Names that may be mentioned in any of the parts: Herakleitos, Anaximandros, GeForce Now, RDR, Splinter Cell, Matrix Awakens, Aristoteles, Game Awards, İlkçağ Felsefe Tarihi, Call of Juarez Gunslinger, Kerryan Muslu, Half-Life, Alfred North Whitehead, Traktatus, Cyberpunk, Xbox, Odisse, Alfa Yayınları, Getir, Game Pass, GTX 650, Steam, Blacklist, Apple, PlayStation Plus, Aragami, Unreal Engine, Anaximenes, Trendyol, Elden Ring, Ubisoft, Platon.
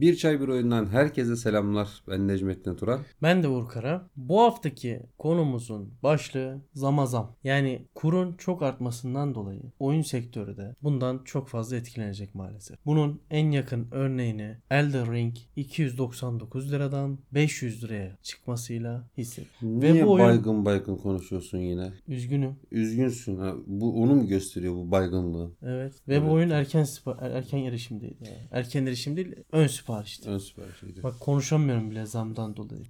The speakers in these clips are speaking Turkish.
Bir Çay Bir Oyundan herkese selamlar. Ben Necmettin Turan. Ben de Urkar'a. Bu haftaki konumuzun başlığı zama zam. Yani kurun çok artmasından dolayı oyun sektörü de bundan çok fazla etkilenecek maalesef. Bunun en yakın örneğini Elden Ring 299 liradan 500 liraya çıkmasıyla hissediyorum. Niye oyun... baygın konuşuyorsun yine? Üzgünüm. Üzgünsün. Ha. Bu onu mu gösteriyor bu baygınlığı? Evet. Ve evet. Bu oyun erken erişimdeydi. Yani. Erken erişim değil, ön siparişti. Ön siparişti. Bak konuşamıyorum bile zamdan dolayı.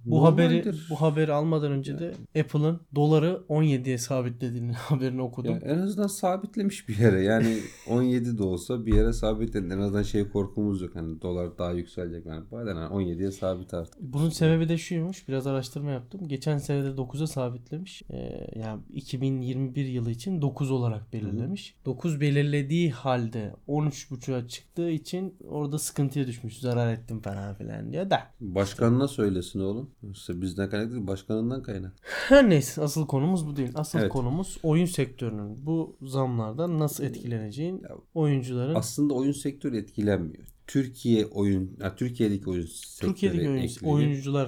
Bu haberi almadan önce yani. De Apple'ın doları 17'ye sabitlediğini haberini okudum. Yani en azından sabitlemiş bir yere. Yani 17 de olsa bir yere sabitledi. En azından korkumuz yok. Hani dolar daha yükselecek. Yani bazen 17'ye sabit artık. Bunun sebebi de şuymuş. Biraz araştırma yaptım. Geçen senede 9'a sabitlemiş. Yani 2021 yılı için 9 olarak belirlemiş. Hı-hı. 9 belirlediği halde 13.5'a çıktığı için orada sıkıntıya düşmüş. Zarar ettim falan filan diyor da. Başkanına söylesin oğlum. İşte bizden kaynak değil, başkanından kaynak. Her neyse asıl konumuz bu değil. Asıl konumuz oyun sektörünün bu zamlardan nasıl etkileneceğin oyuncuların. Aslında oyun sektörü etkilenmiyor. Türkiye'deki oyuncular de etkileniyor.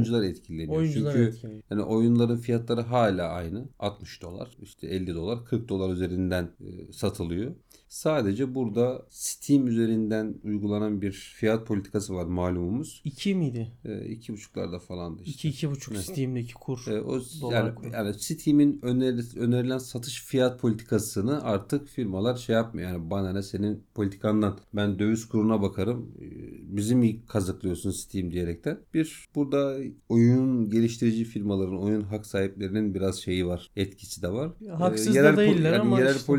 Oyuncular etkileniyor. Çünkü yani oyunların fiyatları hala aynı. $60, işte $50, $40 üzerinden satılıyor. Sadece burada Steam üzerinden uygulanan bir fiyat politikası var malumumuz. 2 miydi? 2.5'larda falandı işte. 2.5 Steam'deki kur. Yani Steam'in önerilen satış fiyat politikasını artık firmalar yapmıyor. Yani bana ne senin politikandan. Ben döviz kuruna bakarım. Bizi mi kazıklıyorsun Steam diyerekten. Burada oyun geliştirici firmaların, oyun hak sahiplerinin biraz şeyi var. Etkisi de var. Haksız da değiller yani ama yerel işte.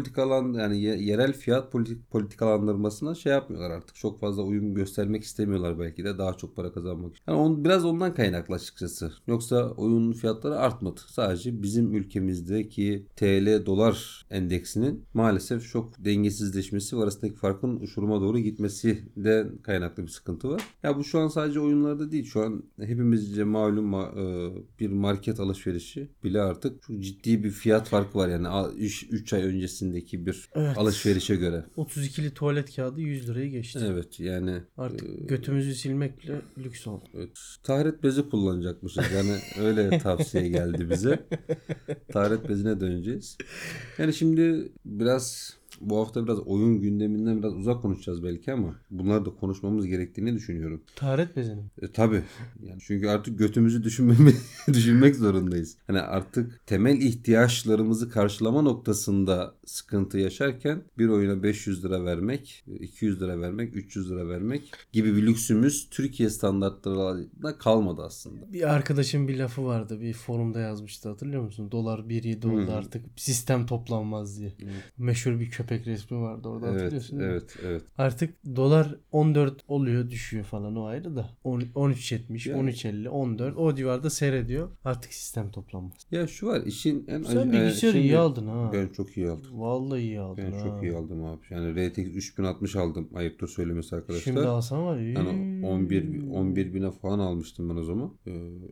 Yerel fiyat politikalandırmasına yapmıyorlar artık. Çok fazla uyum göstermek istemiyorlar belki de. Daha çok para kazanmak için. Yani biraz ondan kaynaklı açıkçası. Yoksa oyunun fiyatları artmadı. Sadece bizim ülkemizdeki TL dolar endeksinin maalesef çok dengesizleşmesi ve arasındaki farkın uçuruma doğru gitmesi de kaynaklı bir sıkıntı var. Ya bu şu an sadece oyunlarda değil. Şu an hepimizce malum bir market alışverişi bile artık çok ciddi bir fiyat farkı var. Yani 3 ay öncesindeki bir alışverişe göre. 32'li tuvalet kağıdı 100 liraya geçti. Evet yani. Artık götümüzü silmek bile lüks oldu. Evet. Taharet bezi kullanacakmışız. Yani öyle tavsiye geldi bize. Taharet bezine döneceğiz. Yani şimdi bu hafta biraz oyun gündeminden biraz uzak konuşacağız belki ama bunlar da konuşmamız gerektiğini düşünüyorum. Taharet bezini. Tabii. Yani çünkü artık götümüzü düşünmek zorundayız. Hani artık temel ihtiyaçlarımızı karşılama noktasında sıkıntı yaşarken bir oyuna 500 lira vermek, 200 lira vermek, 300 lira vermek gibi bir lüksümüz Türkiye standartlarında kalmadı aslında. Bir arkadaşım bir lafı vardı. Bir forumda yazmıştı, hatırlıyor musun? Dolar 1.7 oldu artık sistem toplanmaz diye. Meşhur bir köpek resmi vardı orada, hatırlıyorsun değil mi? Evet. Artık dolar 14 oluyor, düşüyor falan, o ayrı da 13.70, yani. 13.50, 14 o civarda seyrediyor. Artık sistem toplanmaz. Ya şu var, işin en acı. Sen bilgisayarı iyi aldın ha. Ben çok iyi aldım. Vallahi iyi aldın ha. Ben çok iyi aldım abi. Yani RTX 3060 aldım. Ayıptır söylemesi arkadaşlar. Şimdi alsan var ya. Yani 11.000'e falan almıştım ben o zaman.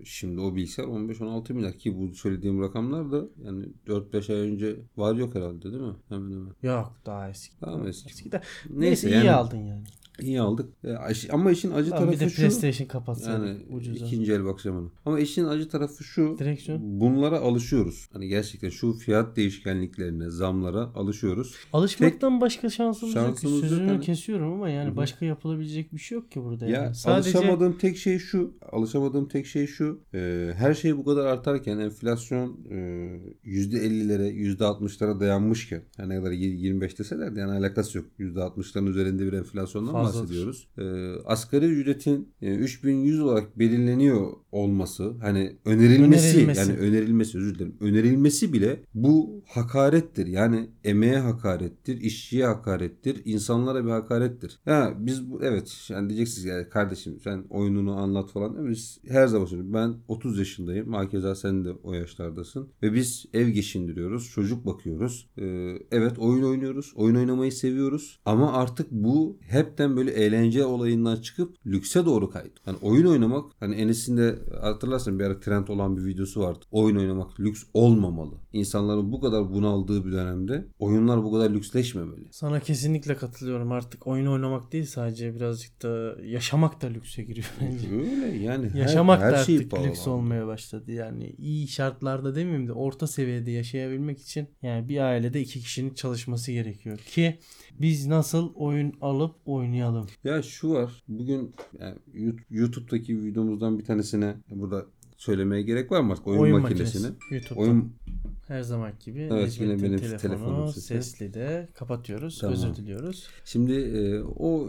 Şimdi o bilgisayar 15-16 bin lira ki bu söylediğim rakamlar da yani 4-5 ay önce var yok herhalde değil mi? Hemen. Yok daha eski. Tamam eski de. Neyse iyi yani. Aldın yani. İyi aldık. Ama işin acı tarafı şu. Bir de PlayStation kapatsın. Yani ucuza. İkinci el bakacağım ona. Ama işin acı tarafı şu. Direksiyon. Bunlara alışıyoruz. Hani gerçekten şu fiyat değişkenliklerine, zamlara alışıyoruz. Alışmaktan başka şansımız yok. Sözünü kesiyorum ama yani başka yapılabilecek bir şey yok ki burada. Ya yani. Sadece... Alışamadığım tek şey şu. Her şey bu kadar artarken enflasyon %50'lere, %60'lara dayanmışken. Her ne kadar 25 deseler de yani alakası yok. %60'ların üzerinde bir enflasyondan bahsediyoruz. Asgari ücretin 3100 olarak belirleniyor olması, hani önerilmesi bile bu hakarettir. Yani emeğe hakarettir, işçiye hakarettir, insanlara bir hakarettir. Ha biz yani diyeceksiniz ya kardeşim sen oyununu anlat falan. Biz her zaman söylüyoruz. Ben 30 yaşındayım. Hakeza sen de o yaşlardasın ve biz ev geçindiriyoruz, çocuk bakıyoruz. Evet oyun oynuyoruz. Oyun oynamayı seviyoruz ama artık bu hepten böyle eğlence olayından çıkıp lükse doğru kaydı. Yani oyun oynamak, hani Enes'in de hatırlarsın bir ara trend olan bir videosu vardı. Oyun oynamak lüks olmamalı. İnsanların bu kadar bunaldığı bir dönemde oyunlar bu kadar lüksleşmemeli. Sana kesinlikle katılıyorum. Artık oyun oynamak değil sadece, birazcık da yaşamak da lükse giriyor bence. Öyle yani. Yaşamak her da artık şey lüks olmaya başladı. Yani iyi şartlarda demeyeyim de orta seviyede yaşayabilmek için yani bir ailede 2 kişinin çalışması gerekiyor ki biz nasıl oyun alıp oynayalım. Ya şu var. Bugün yani YouTube'daki videomuzdan bir tanesine burada söylemeye gerek var mı artık? Oyun makinesini. YouTube'da. Oyun... Her zaman gibi. Evet, yine benim telefonum sesli de kapatıyoruz. Tamam. Özür diliyoruz. Şimdi o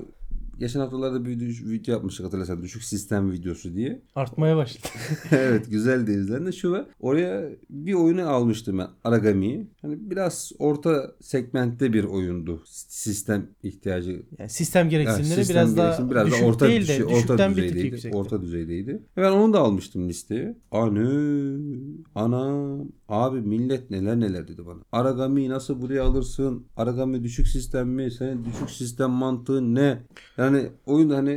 geçen haftalarda bir video yapmıştık hatırlarsan. Düşük sistem videosu diye. Artmaya başladı. Evet, güzel de izlendi. Şu var. Oraya bir oyunu almıştım ben. Aragami'yi. Hani biraz orta segmentte bir oyundu. Sistem ihtiyacı. Yani sistem gereksinimleri yani biraz daha orta değil de orta düzeydeydi. Orta düzeydeydi. Ben onu da almıştım listeye. Anam. Abi millet neler dedi bana. Aragami'yi nasıl buraya alırsın? Aragami düşük sistem mi? Senin düşük sistem mantığı ne? Yani oyun hani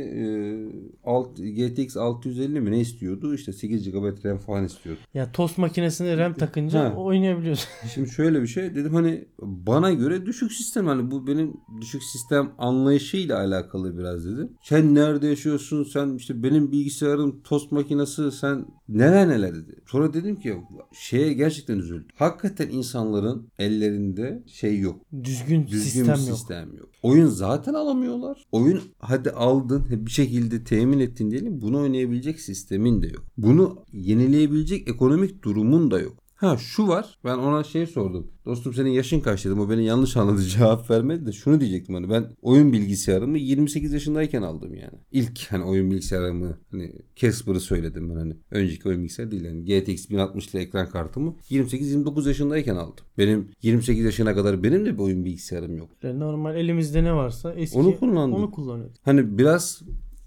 GTX 650 mi ne istiyordu? İşte 8 GB RAM falan istiyordu. Ya tost makinesine RAM takınca oynayabiliyorsun. Şimdi şöyle bir şey dedim, hani bana göre düşük sistem, hani bu benim düşük sistem anlayışıyla alakalı biraz dedi. Sen nerede yaşıyorsun? Sen işte benim bilgisayarım tost makinesi, sen neler dedi. Sonra dedim ki şeye gerçekten üzüldüm. Hakikaten insanların ellerinde şey yok. Düzgün sistem yok. Oyun zaten alamıyorlar. Oyun hadi aldın, bir şekilde temin ettin diyelim. Bunu oynayabilecek sistemin de yok. Bunu yenileyebilecek ekonomik durumun da yok. Ha şu var. Ben ona şey sordum. Dostum senin yaşın kaç dedim. O beni yanlış anladı, cevap vermedi de şunu diyecektim, hani ben oyun bilgisayarımı 28 yaşındayken aldım yani. İlk hani oyun bilgisayarımı, hani Casper'ı söyledim ben, hani önceki oyun bilgisayar değil yani, GTX 1060'lı ekran kartımı 28-29 yaşındayken aldım. Benim 28 yaşına kadar benim de bir oyun bilgisayarım yok. Normal elimizde ne varsa eski onu kullandım. Onu kullanıyorduk. Hani biraz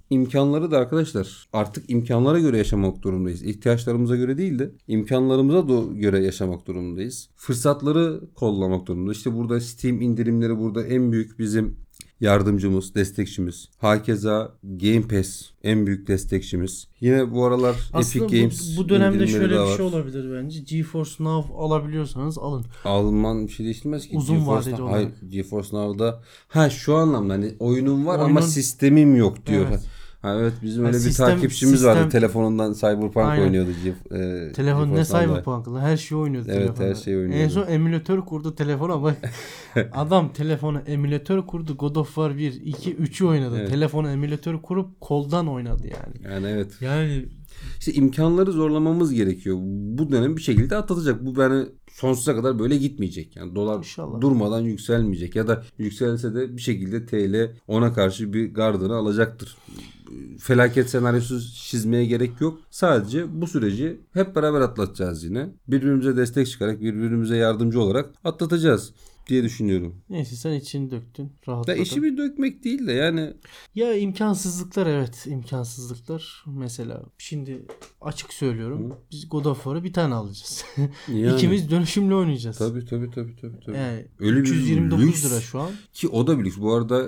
İmkanları da arkadaşlar artık imkanlara göre yaşamak durumundayız. İhtiyaçlarımıza göre değil de imkanlarımıza göre yaşamak durumundayız. Fırsatları kollamak durumundayız. İşte burada Steam indirimleri burada en büyük bizim yardımcımız, destekçimiz. Hakeza Game Pass en büyük destekçimiz. Yine bu aralar aslında Epic Games indirimleri. Bu dönemde şöyle bir şey olabilir bence. GeForce Now alabiliyorsanız alın. Alman bir şey değiştirmez ki. Uzun vadeli olarak. GeForce Now'da şu anlamda hani oyunum var ama sistemim yok diyor. Evet. Ha evet, bizim öyle bir takipçimiz vardı. Telefonundan Cyberpunk oynuyordu. Telefon ne Cyberpunk'la? Her şeyi oynuyordu. Evet, telefonda. Her şeyi oynuyordu. En son emülatör kurdu telefona bak. Adam telefona emülatör kurdu. God of War 1, 2, 3'ü oynadı. Evet. Telefona emülatör kurup koldan oynadı yani. Yani evet. Yani işte imkanları zorlamamız gerekiyor. Bu dönem bir şekilde atlatacak. Bu beni sonsuza kadar böyle gitmeyecek. Yani dolar İnşallah. Durmadan yükselmeyecek. Ya da yükselse de bir şekilde TL ona karşı bir gardını alacaktır. Felaket senaryosu çizmeye gerek yok. Sadece bu süreci hep beraber atlatacağız yine. Birbirimize destek çıkarak, birbirimize yardımcı olarak atlatacağız diye düşünüyorum. Neyse sen içini döktün. Rahatladın. İçimi dökmek değil de yani. Ya imkansızlıklar, evet imkansızlıklar. Mesela şimdi açık söylüyorum. Hı. Biz God of War'ı bir tane alacağız. Yani. İkimiz dönüşümle oynayacağız. Tabii. Yani öyle 329 lira şu an. Ki o da bir lüks. Bu arada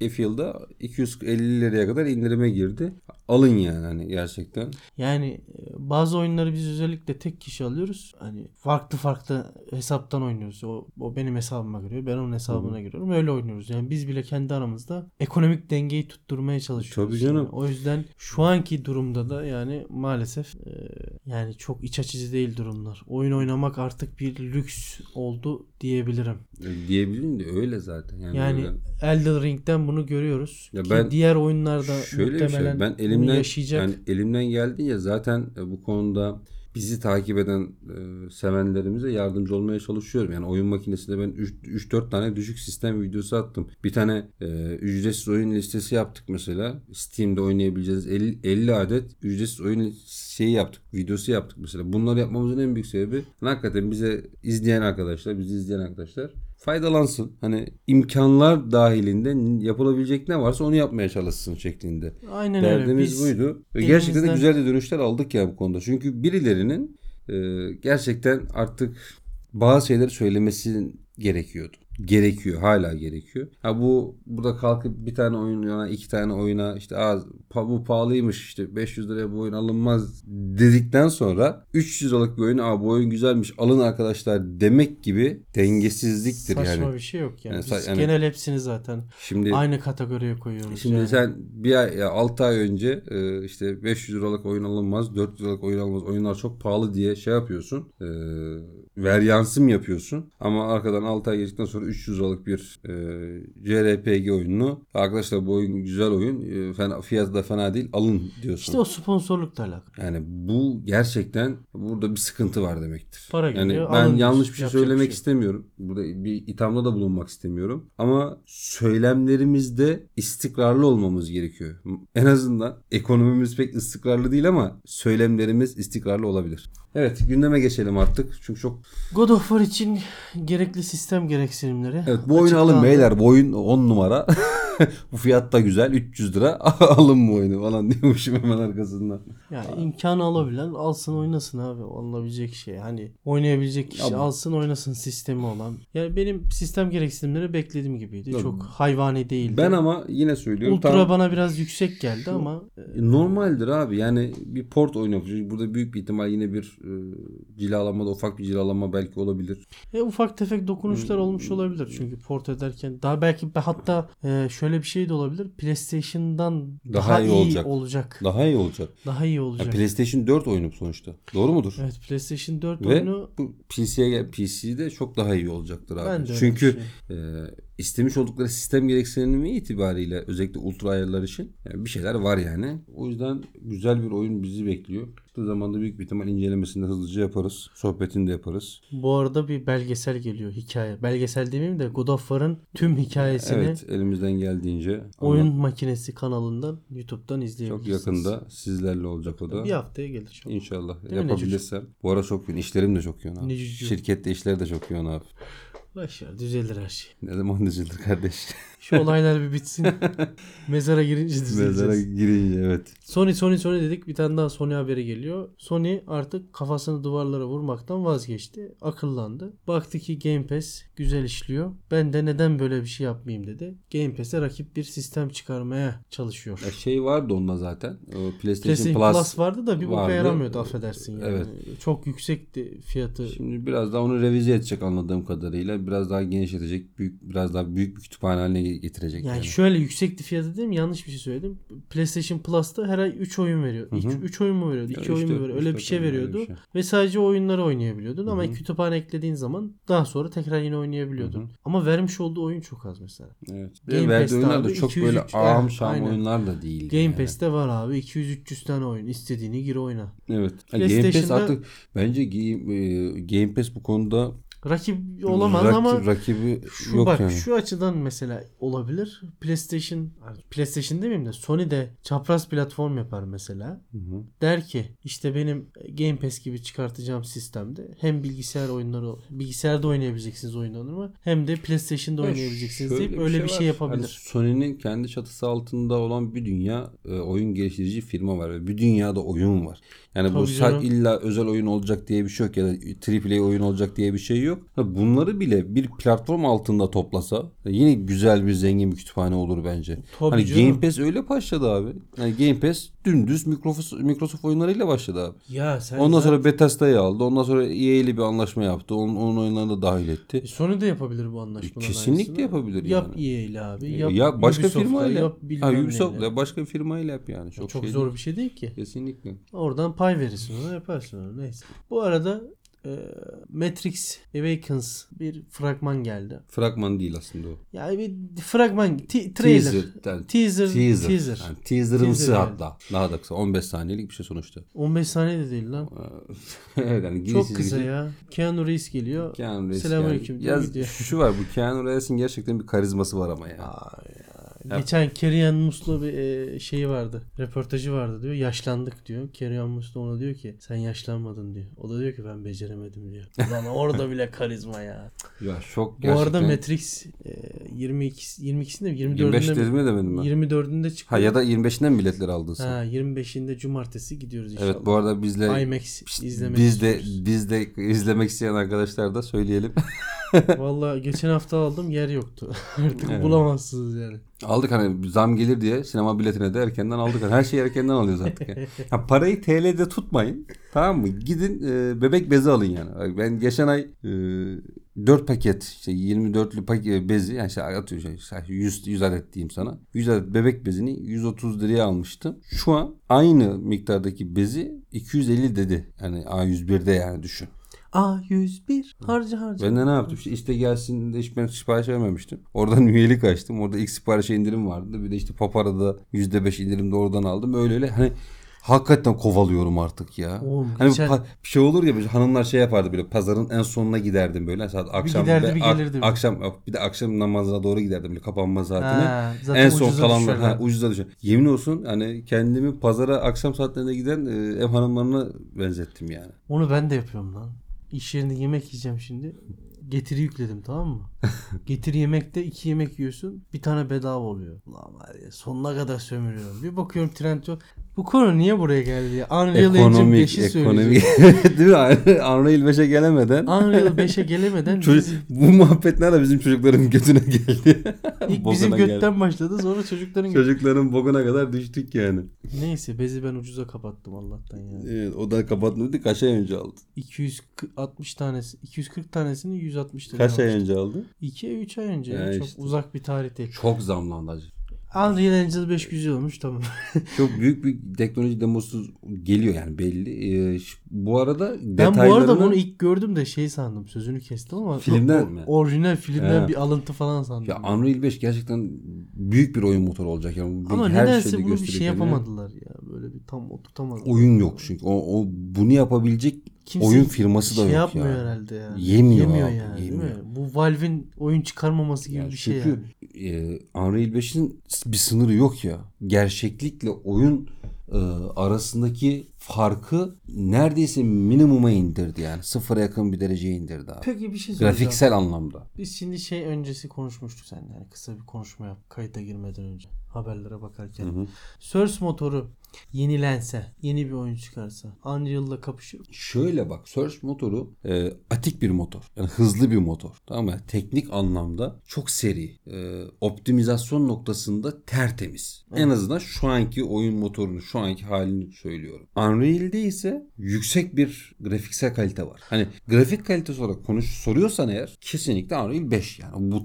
Efiel'da 250 liraya kadar indirime girdi. Alın yani hani gerçekten. Yani bazı oyunları biz özellikle tek kişi alıyoruz. Hani farklı hesaptan oynuyoruz. O benim hesabıma giriyor. Ben onun hesabına giriyorum. Öyle oynuyoruz. Yani biz bile kendi aramızda ekonomik dengeyi tutturmaya çalışıyoruz. Tabii canım. Yani o yüzden şu anki durumda da yani maalesef yani çok iç açıcı değil durumlar. Oyun oynamak artık bir lüks oldu diyebilirim. Diyebilirim de öyle zaten. Yani öyle. Elden Ring'den bunu görüyoruz. Ya ben, diğer oyunlarda muhtemelen şey, ben bunu yaşayacak. Yani elimden geldiğince zaten bu konuda bizi takip eden sevenlerimize yardımcı olmaya çalışıyorum. Yani oyun makinesinde ben 3-4 tane düşük sistem videosu attım. Bir tane ücretsiz oyun listesi yaptık mesela. Steam'de oynayabileceğiniz 50 adet ücretsiz oyun videosu yaptık mesela. Bunları yapmamızın en büyük sebebi hakikaten bizi izleyen arkadaşlar faydalansın. Hani imkanlar dahilinde yapılabilecek ne varsa onu yapmaya çalışsın şeklinde. Aynen öyle. Derdimiz buydu. Gerçekten de güzel de dönüşler aldık ya bu konuda. Çünkü birilerinin gerçekten artık bazı şeyleri söylemesi gerekiyordu. gerekiyor. Hala gerekiyor. Ha bu burada kalkıp bir tane oyuna, iki tane oyuna işte bu pahalıymış işte 500 liraya bu oyun alınmaz dedikten sonra 300 liralık bir oyun bu oyun güzelmiş alın arkadaşlar demek gibi dengesizliktir. Saçma yani. Saçma bir şey yok yani. Biz genel hepsini zaten şimdi, aynı kategoriye koyuyoruz. Şimdi yani. Sen bir ay, 6 ay önce işte 500 liralık oyun alınmaz, 400 liralık oyun alınmaz, oyunlar çok pahalı diye şey yapıyorsun. Veryansım yapıyorsun. Ama arkadan 6 ay geçtikten sonra 300 liralık bir JRPG oyununu arkadaşlar bu oyun güzel oyun fiyatı da fena değil alın diyorsun. İşte o sponsorlukla alakalı. Yani bu gerçekten burada bir sıkıntı var demektir. Para yani gidiyor. Ben yanlış bir şey söylemek istemiyorum. Burada bir ithamda da bulunmak istemiyorum. Ama söylemlerimizde istikrarlı olmamız gerekiyor. En azından ekonomimiz pek istikrarlı değil ama söylemlerimiz istikrarlı olabilir. Evet gündeme geçelim artık. Çünkü çok God of War için gerekli sistem gereksinimleri. Evet bu oyunu alın beyler. Bu oyun 10 numara. Bu fiyat da güzel. 300 lira. Alın bu oyunu falan diyormuşum hemen arkasından. Yani imkanı alabilen alsın oynasın abi. Alınabilecek şey. Hani oynayabilecek kişi alsın oynasın sistemi olan. Yani benim sistem gereksinimleri beklediğim gibiydi. Yok. Çok hayvani değildi. Ben ama yine söylüyorum. Ultra bana biraz yüksek geldi ama. Normaldir abi. Yani bir port oyunu. Burada büyük bir ihtimal yine bir cilalamada ufak bir cilalama belki olabilir. Ufak tefek dokunuşlar olmuş olabilir. Çünkü port ederken daha belki hatta şöyle bir şey de olabilir. PlayStation'dan daha iyi olacak. Daha iyi olacak. Daha iyi olacak. Yani PlayStation 4 oyunu sonuçta. Doğru mudur? Evet, PlayStation 4 ve oyunu PC'de çok daha iyi olacaktır abi. Çünkü istemiş oldukları sistem gereksinimi itibariyle özellikle ultra ayarlar için yani bir şeyler var yani. O yüzden güzel bir oyun bizi bekliyor. Bu zamanda büyük bir ihtimal incelemesini de hızlıca yaparız. Sohbetini de yaparız. Bu arada bir belgesel geliyor. Hikaye. Belgesel demeyeyim de God of War'ın tüm hikayesini evet, elimizden geldiğince Oyun Makinesi kanalından YouTube'dan izleyebilirsiniz. Çok yakında sizlerle olacak o da. Bir haftaya gelir. İnşallah. Yapabilirsem. Bu ara çok yoğun. İşlerim de çok yoğun abi. Şirkette işler de çok yoğun abi. Başlar düzelir her şey. Ne zaman düzelir kardeş? Şu olaylar bir bitsin. Mezara girince düzeleceğiz. Mezara girince evet. Sony dedik. Bir tane daha Sony haberi geliyor. Sony artık kafasını duvarlara vurmaktan vazgeçti. Akıllandı. Baktı ki Game Pass güzel işliyor. Ben de neden böyle bir şey yapmayayım dedi. Game Pass'e rakip bir sistem çıkarmaya çalışıyor. Şey vardı onunla zaten. PlayStation Plus vardı da bir boka yaramıyordu affedersin. Yani. Evet. Çok yüksekti fiyatı. Şimdi biraz daha onu revize edecek anladığım kadarıyla. Biraz daha genişletecek. Biraz daha büyük bir kütüphane haline getirecek. Yani şöyle yüksekti fiyatı dedim. Yanlış bir şey söyledim. PlayStation Plus'ta her ay 3 oyun veriyor. 3 oyun mu veriyordu? 2 oyun mu veriyordu? Öyle bir şey veriyordu. Şey. Ve sadece oyunları oynayabiliyordun. Hı-hı. Ama kütüphane eklediğin zaman daha sonra tekrar yine oynayabiliyordun. Hı-hı. Ama vermiş olduğu oyun çok az mesela. Evet. Game Pass'te oyunlar da çok böyle ağam şam oyunlar da değil. Game Pass'te var abi. 200-300 tane oyun. İstediğini gir oyna. Evet. Game Pass artık bence Game Pass bu konuda rakip olamaz ama rakibi şu bak yani. Şu açıdan mesela olabilir. PlayStation demeyeyim de Sony de çapraz platform yapar mesela. Hı-hı. Der ki işte benim Game Pass gibi çıkartacağım sistemde hem bilgisayarda oynayabileceksiniz oyunlarımı hem de PlayStation'da oynayabileceksiniz deyip öyle bir şey yapabilir. Yani Sony'nin kendi çatısı altında olan bir dünya oyun geliştirici firma var ve bir dünyada oyun var. Yani tabii bu illa özel oyun olacak diye bir şey yok ya da AAA oyun olacak diye bir şey yok. Bunları bile bir platform altında toplasa yine güzel bir zengin bir kütüphane olur bence. Tabii hani canım. Game Pass öyle başladı abi. Yani Game Pass dümdüz Microsoft oyunlarıyla başladı abi. Ya sen ondan sonra Bethesda'yı aldı. Ondan sonra EA ile bir anlaşma yaptı. Onun oyunlarını da dahil etti. Sony de yapabilir bu anlaşmaları. Kesinlikle yapabilir yani. Yap EA ile abi. Yap başka firmayla. Ubisoft'la başka bir firmayla yap yani. Çok şey zor değil. Bir şey değil ki. Kesinlikle. Oradan pay verirsin ona yaparsın onu. Neyse. Bu arada Matrix Awakens bir fragman geldi. Fragman değil aslında o. Yani bir fragman trailer. Teaser. Yani teaserımsı hatta. Daha da kısa. 15 saniyelik bir şey sonuçta. 15 saniye de değil lan. Evet, yani çok kısa ya. Keanu Reeves geliyor. Selamünaleyküm. Yani. Şu var bu Keanu Reeves'in gerçekten bir karizması var ama ya. Geçen Kerryan Muslu bir şeyi vardı. Röportajı vardı diyor. Yaşlandık diyor. Kerryan Muslu ona diyor ki sen yaşlanmadın diyor. O da diyor ki ben beceremedim diyor. Lan orada bile karizma ya. Ya şok gerçekten. Bu arada Matrix 22'sinde mi? 24'ünde mi demedim ben? 24'ünde çıktı. Ha ya da 25'inden mi biletleri aldın sen? Ha 25'inde cumartesi gidiyoruz inşallah. Evet bu arada bizle IMAX izlemek istiyoruz. Biz de izlemek isteyen arkadaşlar da söyleyelim. Vallahi geçen hafta aldım, yer yoktu. Artık evet, bulamazsınız yani. Aldık hani zam gelir diye sinema biletine de erkenden aldık. Her şeyi erkenden alıyoruz artık. Yani. Ya parayı TL'de tutmayın. Tamam mı? Gidin bebek bezi alın yani. Ben geçen ay 4 paket işte 24'lü paket bezi yani işte atıyorum işte 100 adet diyeyim sana. 100 adet bebek bezini 130 liraya almıştım. Şu an aynı miktardaki bezi 250 dedi. Yani A101'de yani düşün. A101 harca. Ben de ne yaptım? İşte gelsin de hiç ben sipariş vermemiştim. Oradan üyelik açtım. Orada ilk siparişe indirim vardı. Bir de işte Papara'da %5 indirim de oradan aldım. Öyle öyle hani hakikaten kovalıyorum artık ya. Oğlum, hani bir şey olur ya hanımlar şey yapardı böyle pazarın en sonuna giderdim böyle saat akşam bir de akşam namazına doğru giderdim böyle kapanma saatine. Ha, en son kalanlar ucuza düşer. Yemin olsun hani kendimi pazara akşam saatlerinde giden ev hanımlarına benzettim yani. Onu ben de yapıyorum lan. İş yerinde yemek yiyeceğim şimdi. Getiri yükledim, tamam mı? Getiri yemekte 2 yemek yiyorsun. Bir tane bedava oluyor. Ulan var ya sonuna kadar sömürüyorum. Bir bakıyorum Trendyol. Bu konu niye buraya geldi ya? Unreal Engine 5'i söyleyeceğim. Değil mi? Unreal 5'e gelemeden. Unreal 5'e gelemeden. Bu muhabbet nerede bizim çocukların götüne geldi? İlk bizim götten geldi. Başladı sonra çocukların bokuna kadar düştük yani. Neyse bezi ben ucuza kapattım Allah'tan yani. Evet, o da kapatmadı. Kaç ay önce aldı? 240 tanesini 160 liraya. Kaç ay önce aldı? 2-3 ay önce. Yani çok işte. Uzak bir tarih değil. Çok zamlandı acı. Unreal Engine 5 güzel olmuş, tamam. Çok büyük bir teknoloji demosu geliyor yani belli. Bu arada detaylarını... Ben bu arada bunu ilk gördüm de şey sandım, sözünü kestim ama... Filmden mi? Orijinal filmden bir alıntı falan sandım. Ya Unreal 5 gerçekten büyük bir oyun motoru olacak. Yani ama nedense bunu bir şey yapamadılar ya. Böyle bir tam oturtamadılar. Oyun yok çünkü. O bunu yapabilecek... Kimse oyun firması da şey yok ya. Şey yapmıyor herhalde ya. Yemiyor yani. Yemiyor. Bu Valve'in oyun çıkarmaması gibi yani bir şey ya. Çünkü yani. Unreal 5'in bir sınırı yok ya. Gerçeklikle oyun arasındaki farkı neredeyse minimuma indirdi yani. Sıfıra yakın bir dereceye indirdi abi. Peki bir şey soracağım. Grafiksel anlamda. Biz şimdi şey öncesi konuşmuştuk seninle. Yani kısa bir konuşma yap kayıta girmeden önce. Haberlere bakarken. Hı hı. Source motoru yenilense, yeni bir oyun çıkarsa Unreal'la kapışır. Şöyle bak, Source motoru atik bir motor. Yani hızlı bir motor. Tamam mı? Yani teknik anlamda çok seri. Optimizasyon noktasında tertemiz. Evet. En azından şu anki oyun motorunu, şu anki halini söylüyorum. Unreal'de ise yüksek bir grafiksel kalite var. Hani grafik kalitesi olarak soruyorsan eğer kesinlikle Unreal 5 yani. Bu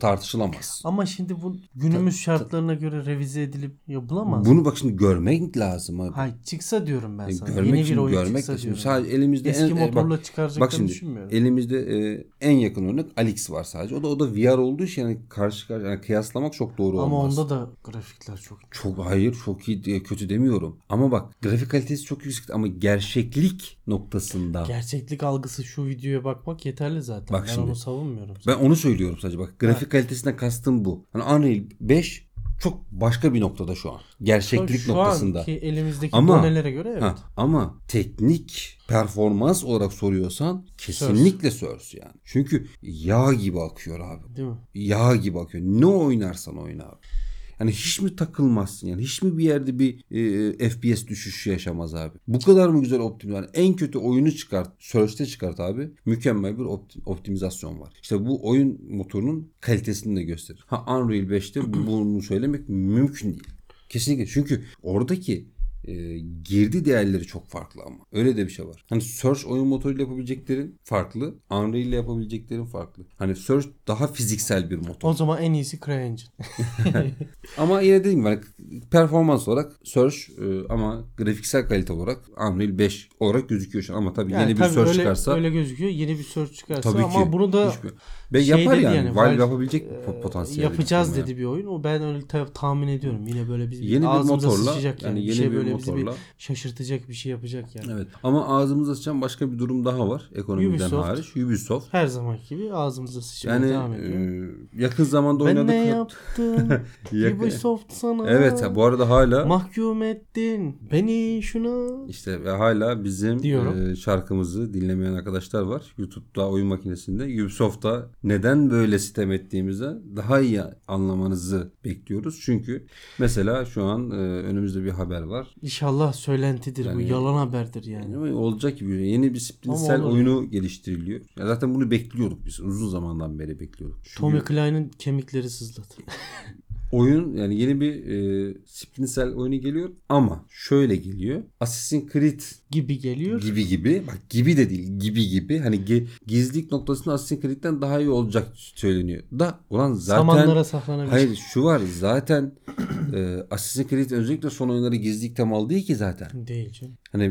tartışılamaz. Ama şimdi bu günümüz şartlarına göre revize edilip yapılamaz. Bunu bak şimdi görmek lazım abi. Hayır, çıksa diyorum ben sana. Görmek, yeni bir oyun çıksa diyorum. Sadece elimizde eski motorla çıkaracaklarını düşünmüyorum. Elimizde en yakın örnek Alex var sadece. O da VR olduğu için yani karşı yani kıyaslamak çok doğru ama olmaz. Ama onda da grafikler çok iyi. Hayır, çok iyi diye kötü demiyorum. Ama bak grafik kalitesi çok yüksek ama gerçeklik noktasında. Gerçeklik algısı şu videoya bakmak yeterli zaten. Bak ben şimdi, onu savunmuyorum. Zaten. Ben onu söylüyorum sadece bak. Grafik kalitesinden kastım bu. Hani Unreal 5 çok başka bir noktada şu an. Gerçeklik şu noktasında. Şu anki elimizdeki donelere göre evet. Ama teknik performans olarak soruyorsan kesinlikle Source yani. Çünkü yağ gibi akıyor abi. Değil mi? Yağ gibi akıyor. Ne oynarsan oyna abi. Yani hiç mi takılmazsın yani? Hiç mi bir yerde bir FPS düşüşü yaşamaz abi? Bu kadar mı güzel optimize? Yani en kötü oyunu çıkart. Source'te çıkart abi. Mükemmel bir optimizasyon var. İşte bu oyun motorunun kalitesini de gösterir. Ha Unreal 5'te bunu söylemek mümkün değil. Kesinlikle. Çünkü oradaki girdi değerleri çok farklı ama. Öyle de bir şey var. Hani Search oyun motoruyla yapabileceklerin farklı. Unreal ile yapabileceklerin farklı. Hani Search daha fiziksel bir motor. O zaman en iyisi CryEngine. Ama yine dediğim gibi performans olarak Search ama grafiksel kalite olarak Unreal 5 olarak gözüküyor şu an. Ama tabii yani yeni bir Search çıkarsa. Öyle gözüküyor. Yeni bir Search çıkarsa tabii ama ki, bunu da yapar yani. Valve yapabilecek potansiyel. Yapacağız dedi yani. Bir oyun. O ben öyle tahmin ediyorum. Yine böyle yeni ağzımıza sıçacak yani. Yeni bir şey böyle motorla. Şaşırtacak bir şey yapacak yani. Evet. Ama ağzımıza sıçan başka bir durum daha var. Ekonomiden hariç. Ubisoft. Her zamanki gibi ağzımıza sıçmaya devam ediyor. Yakın zamanda oynadık. Ben ne yaptım? Ubisoft sana. Evet. Bu arada hala. Mahkum ettin beni şuna. İşte ve hala bizim şarkımızı dinlemeyen arkadaşlar var. YouTube'da oyun makinesinde. Ubisoft'ta neden böyle sitem ettiğimizi daha iyi anlamanızı bekliyoruz. Çünkü mesela şu an önümüzde bir haber var. İnşallah söylentidir yani, bu yalan haberdir yani. Olacak gibi. Yeni bir Splinter Cell oyunu geliştiriliyor. Ya zaten bunu bekliyorduk biz. Uzun zamandan beri bekliyorduk. Çünkü Tommy Klein'in kemikleri sızladı. Oyun yani yeni bir Splinter Cell oyunu geliyor ama şöyle geliyor. Assassin's Creed gibi geliyor. Gibi. Bak gibi de değil. Gibi. Hani gizlilik noktasında Assassin's Creed'den daha iyi olacak söyleniyor. Da ulan zaten samanlara saklanabilir. Hayır şu var zaten Assassin's Creed özellikle son oyunları gizlilik temalı değil ki zaten. Değil canım. Hani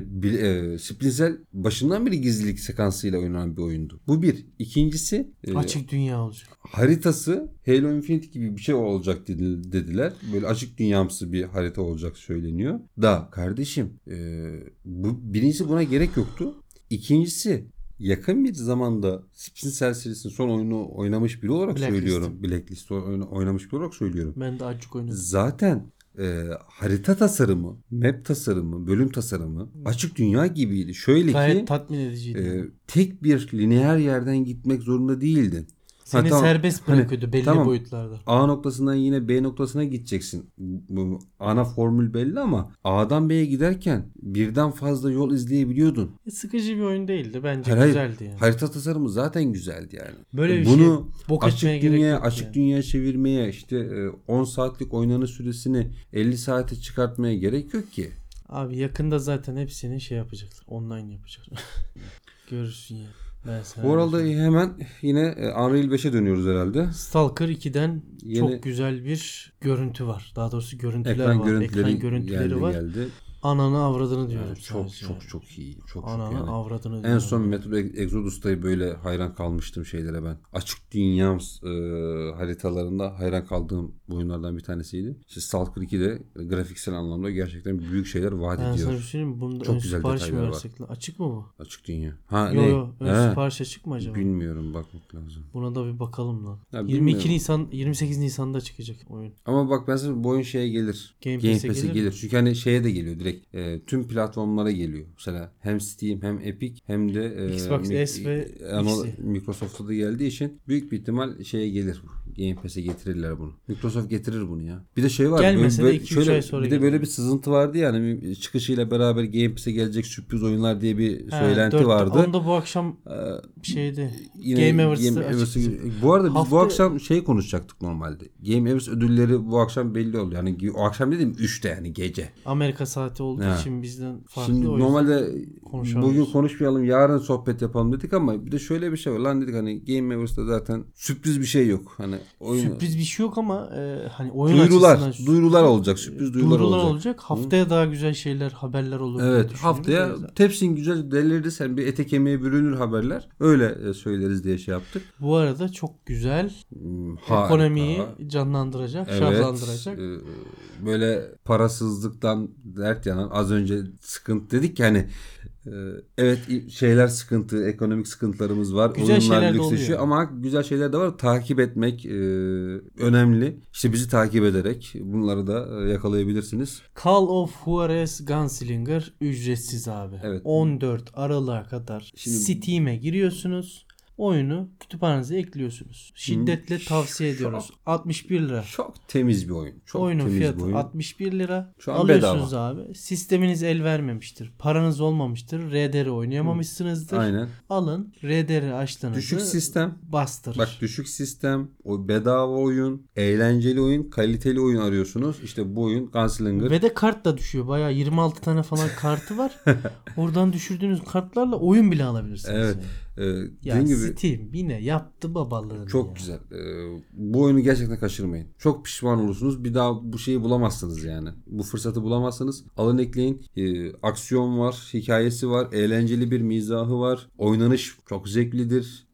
Splinter Cell başından beri gizlilik sekansıyla oynanan bir oyundu. Bu bir. İkincisi açık dünya olacak. Haritası Halo Infinite gibi bir şey olacak dediler. Böyle açık dünyamsı bir harita olacak söyleniyor. Da kardeşim bu birincisi buna gerek yoktu. İkincisi yakın bir zamanda Splinter Cell serisinin son oyunu oynamış biri olarak söylüyorum. Blacklist oynamış biri olarak söylüyorum. Ben de açık oynadım. Zaten harita tasarımı, map tasarımı, bölüm tasarımı açık dünya gibiydi. Şöyle gayet ki tatmin ediciydi. Tek bir lineer yerden gitmek zorunda değildin. Seni tamam, serbest bırakıyordu belli boyutlarda. A noktasından yine B noktasına gideceksin. Bu ana formül belli ama A'dan B'ye giderken birden fazla yol izleyebiliyordun. Sıkıcı bir oyun değildi. Bence güzeldi yani. Harita tasarımı zaten güzeldi yani. Böyle bir bunu açık dünyaya çevirmeye işte 10 saatlik oynanış süresini 50 saate çıkartmaya gerek yok ki. Abi yakında zaten hepsini yapacaklar. Online yapacaklar. Görürsün yani. Bu arada hemen yine Unreal 5'e dönüyoruz herhalde. Stalker 2'den yeni çok güzel bir görüntü var. Daha doğrusu ekran görüntüleri var. Geldi. Ananı avradını diyorum. Yani çok iyi. Çok ananı yani avradını diyorum. En son Metro Exodus'ta böyle hayran kalmıştım şeylere ben. Açık dünya haritalarında hayran kaldığım oyunlardan bir tanesiydi. İşte Stalker 2'de grafiksel anlamda gerçekten büyük şeyler vaat ediyor. Ben sana bunda çok ön güzel sipariş mi versek lan? Açık mı bu? Açık dünya. Ön sipariş açık mı acaba? Bilmiyorum, bakmak lazım. Buna da bir bakalım lan. Ya, 28 Nisan'da çıkacak oyun. Ama bak ben sana bu oyun şeye gelir. Game Pass'e gelir. Çünkü hani şeye de geliyor direkt. Tüm platformlara geliyor. Mesela hem Steam hem Epic hem de Xbox S ve Microsoft'a da geldiği için büyük bir ihtimal şeye gelir bu. Game Pass'e getirirler bunu. Microsoft getirir bunu ya. Bir de şey var. Gelmese de 2-3 ay sonra. Bir de böyle bir sızıntı vardı ya hani çıkışıyla beraber Game Pass'e gelecek sürpriz oyunlar diye bir söylenti vardı. Onda bu akşam şeydi. Game Awards'ı bu arada biz bu akşam şey konuşacaktık normalde. Game Awards ödülleri bu akşam belli oldu. Yani o akşam dedim 3'te yani gece. Amerika saati olduğu için bizden farklı. Şimdi normalde bugün konuşmayalım, yarın sohbet yapalım dedik ama bir de şöyle bir şey var. Lan dedik hani Game Awards'ta zaten sürpriz bir şey yok. Hani sürpriz bir şey yok ama hani oyun açısından duyurular olacak. Sürpriz duyurular olacak. Haftaya daha güzel şeyler, haberler olur. Evet, haftaya hepsinin güzel delirdi sen bir ete kemiğe bürünür haberler. Öyle söyleriz diye şey yaptık. Bu arada çok güzel ekonomiyi canlandıracak, şahlandıracak. Böyle parasızlıktan dert yanan az önce sıkıntı dedik yani. Evet şeyler sıkıntı, ekonomik sıkıntılarımız var. Güzel oyunlar lüksleşiyor ama güzel şeyler de var. Takip etmek önemli. İşte bizi takip ederek bunları da yakalayabilirsiniz. Call of Juarez Gunslinger ücretsiz abi. Evet. 14 Aralık'a kadar Steam'e giriyorsunuz. Oyunu kütüphanenize ekliyorsunuz. Şiddetle tavsiye ediyoruz. 61 lira. Çok temiz bir oyun. Oyunun fiyatı 61 lira. Şu an alıyorsunuz bedava abi. Sisteminiz el vermemiştir. Paranız olmamıştır. RDR oynayamamışsınızdır. Aynen. Alın. RDR açtığınızda düşük sistem bastırır. Bak düşük sistem. O bedava oyun. Eğlenceli oyun. Kaliteli oyun arıyorsunuz. İşte bu oyun Gunslinger. Ve de kart da düşüyor. Bayağı 26 tane falan kartı var. Oradan düşürdüğünüz kartlarla oyun bile alabilirsiniz. Evet. Yani. Yani Steam yine yaptı babalığını. Çok güzel. Bu oyunu gerçekten kaçırmayın. Çok pişman olursunuz. Bir daha bu şeyi bulamazsınız yani. Bu fırsatı bulamazsınız. Alın ekleyin. Aksiyon var. Hikayesi var. Eğlenceli bir mizahı var. Oynanış çok zevklidir.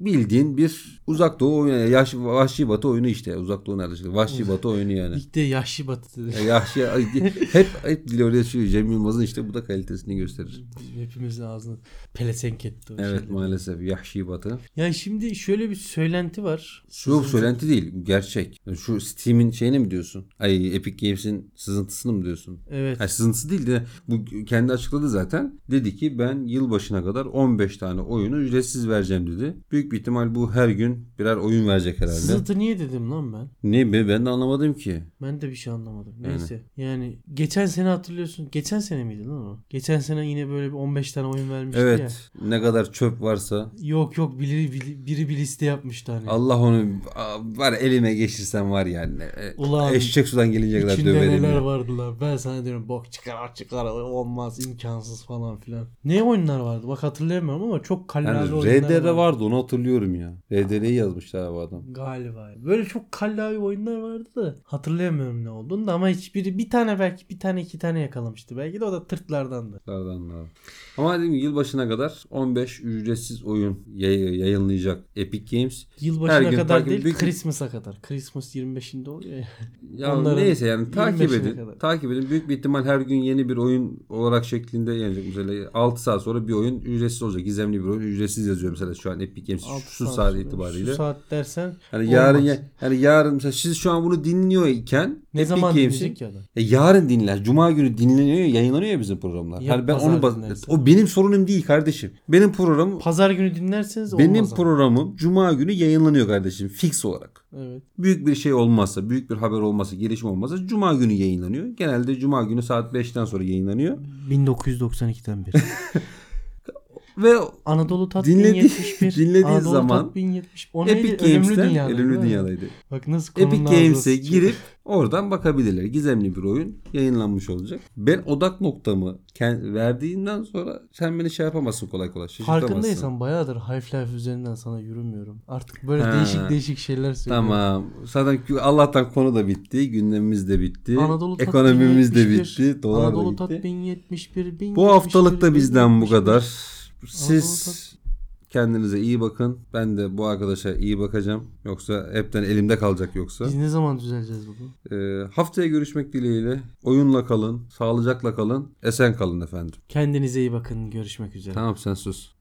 Bildiğin bir uzak doğu oyunu. Vahşi Batı oyunu işte. Uzak doğu nerede? Vahşi Batı oyunu yani. İlk de Yahşi Batı dedi. Hep dili oraya çıkıyor. Cem Yılmaz'ın işte bu da kalitesini gösterir. Hepimizin ağzını pelesenk etti. Evet. maalesef yahşi batı. Ya şimdi şöyle bir söylenti var. Yok, söylenti değil, gerçek. Şu Steam'in şeyini mi diyorsun? Ay, Epic Games'in sızıntısını mı diyorsun? Evet. Ha, sızıntısı değil de bu kendi açıkladı zaten. Dedi ki ben yılbaşına kadar 15 tane oyunu ücretsiz vereceğim dedi. Büyük bir ihtimal bu her gün birer oyun verecek herhalde. Sızıntı niye dedim lan ben? Ne be, ben de anlamadım ki. Ben de bir şey anlamadım. Neyse. Yani geçen sene hatırlıyorsun. Geçen sene miydi lan o? Geçen sene yine böyle 15 tane oyun vermişti evet, ya. Evet. Ne kadar çöp varsa. Yok. Biri bir liste yapmıştı hani. Allah onu var, elime geçirsem var yani. Ulan, eşek sudan gelince kadar döverim. İçinde neler vardı lan. Ben sana diyorum bok çıkar olmaz, imkansız falan filan. Ne oyunlar vardı? Bak hatırlayamıyorum ama çok kaliteli yani oyunlar vardı. RDR vardı, onu hatırlıyorum ya. RDR'yi yazmıştı abi adam. Galiba. Böyle çok kaliteli oyunlar vardı da hatırlayamıyorum ne olduğunu da, ama hiçbiri bir tane iki tane yakalamıştı. Belki de o da tırtlardandı. Tırtlardandı. Ama dedim yılbaşına kadar 15 ücretsiz oyun yayınlayacak Epic Games. Yılbaşına kadar değil, Christmas'a kadar. Christmas 25'inde oluyor ya. Ya neyse yani takip edin. Büyük bir ihtimal her gün yeni bir oyun olarak şeklinde gelecek. Mesela 6 saat sonra bir oyun ücretsiz olacak. Gizemli bir oyun ücretsiz yazıyor mesela şu an Epic Games şu saat itibariyle. Şu saat dersen yani yarın mesela siz şu an bunu dinliyorken ne Epic zaman Games'in ya yarın dinler. Cuma günü dinleniyor, yayınlanıyor ya bizim programlar. Ya yani ben onu o benim sorunum değil kardeşim. Benim programım pazar günü dinlerseniz olmaz. Benim programım cuma günü yayınlanıyor kardeşim fix olarak. Evet. Büyük bir şey olmazsa, büyük bir haber olmazsa, gelişme olmazsa cuma günü yayınlanıyor. Genelde cuma günü saat 5'ten sonra yayınlanıyor. 1992'den beri. Ve Anadolu Tat 1071 dinlediği zaman Epic Games'ten Ölümlü Dünya'daydı. Bak nasıl Epic Games'e girip oradan bakabilirler. Gizemli bir oyun yayınlanmış olacak. Ben odak noktamı verdiğimden sonra sen beni şey yapamazsın kolay kolay. Farkındaysan bayağıdır Half-Life üzerinden sana yürümüyorum. Artık böyle değişik şeyler söylüyorum. Tamam. Zaten Allah'tan konu da bitti. Gündemimiz de bitti. Ekonomimiz de bitti. Dolar Anadolu Tat 1071. Bu haftalık da bizden bu kadar. Siz kendinize iyi bakın. Ben de bu arkadaşa iyi bakacağım. Yoksa hepten elimde kalacak yoksa. Biz ne zaman düzeleceğiz baba? Haftaya görüşmek dileğiyle. Oyunla kalın. Sağlıcakla kalın. Esen kalın efendim. Kendinize iyi bakın. Görüşmek üzere. Tamam, sen sus.